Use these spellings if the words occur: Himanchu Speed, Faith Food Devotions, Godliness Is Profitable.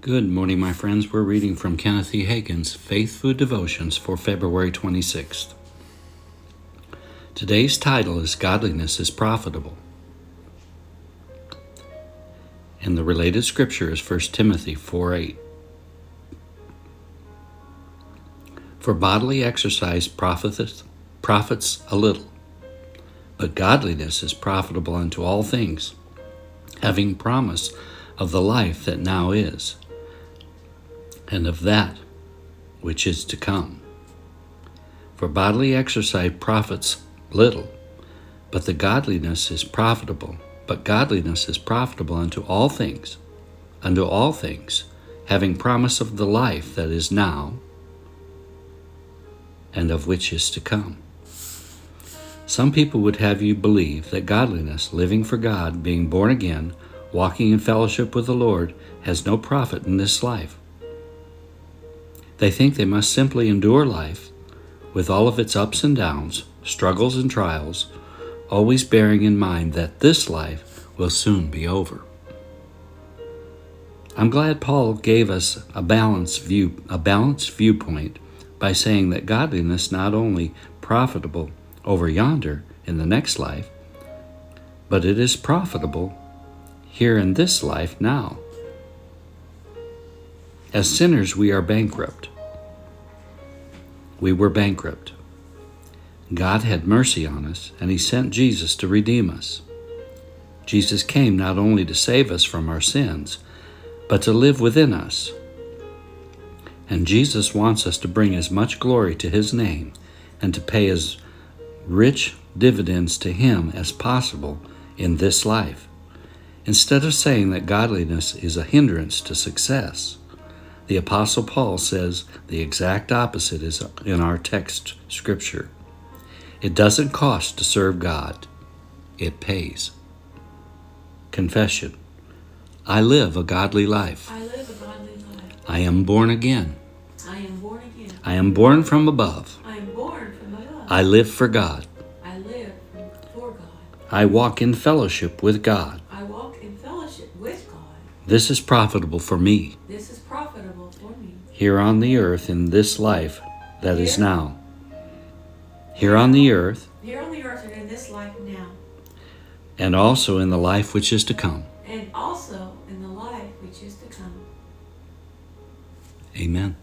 Good morning, my friends. We're reading from Kenneth E. Hagin's Faith Food Devotions for February 26th. Today's title is Godliness is Profitable. And the related scripture is 1 Timothy 4:8. For bodily exercise profits a little, but godliness is profitable unto all things, having promise of the life that now is, and of that which is to come. For bodily exercise profits little, but godliness is profitable unto all things, having promise of the life that is now, and of which is to come. Some people would have you believe that godliness, living for God, being born again, walking in fellowship with the Lord, has no profit in this life. They think they must simply endure life with all of its ups and downs, struggles and trials, always bearing in mind that this life will soon be over. I'm glad Paul gave us a balanced viewpoint by saying that godliness not only profitable over yonder in the next life, but it is profitable here in this life now. As sinners, we are bankrupt. We were bankrupt. God had mercy on us, and He sent Jesus to redeem us. Jesus came not only to save us from our sins, but to live within us. And Jesus wants us to bring as much glory to His name and to pay as rich dividends to Him as possible in this life. Instead of saying that godliness is a hindrance to success, the Apostle Paul says the exact opposite is in our text scripture. It doesn't cost to serve God. It pays. Confession. I live a godly life. I am born again. I am born from above. I live for God. I walk in fellowship with God. This is profitable for me. Here on the earth in this life that is now. Here on the earth and in this life now. And also in the life which is to come. Amen.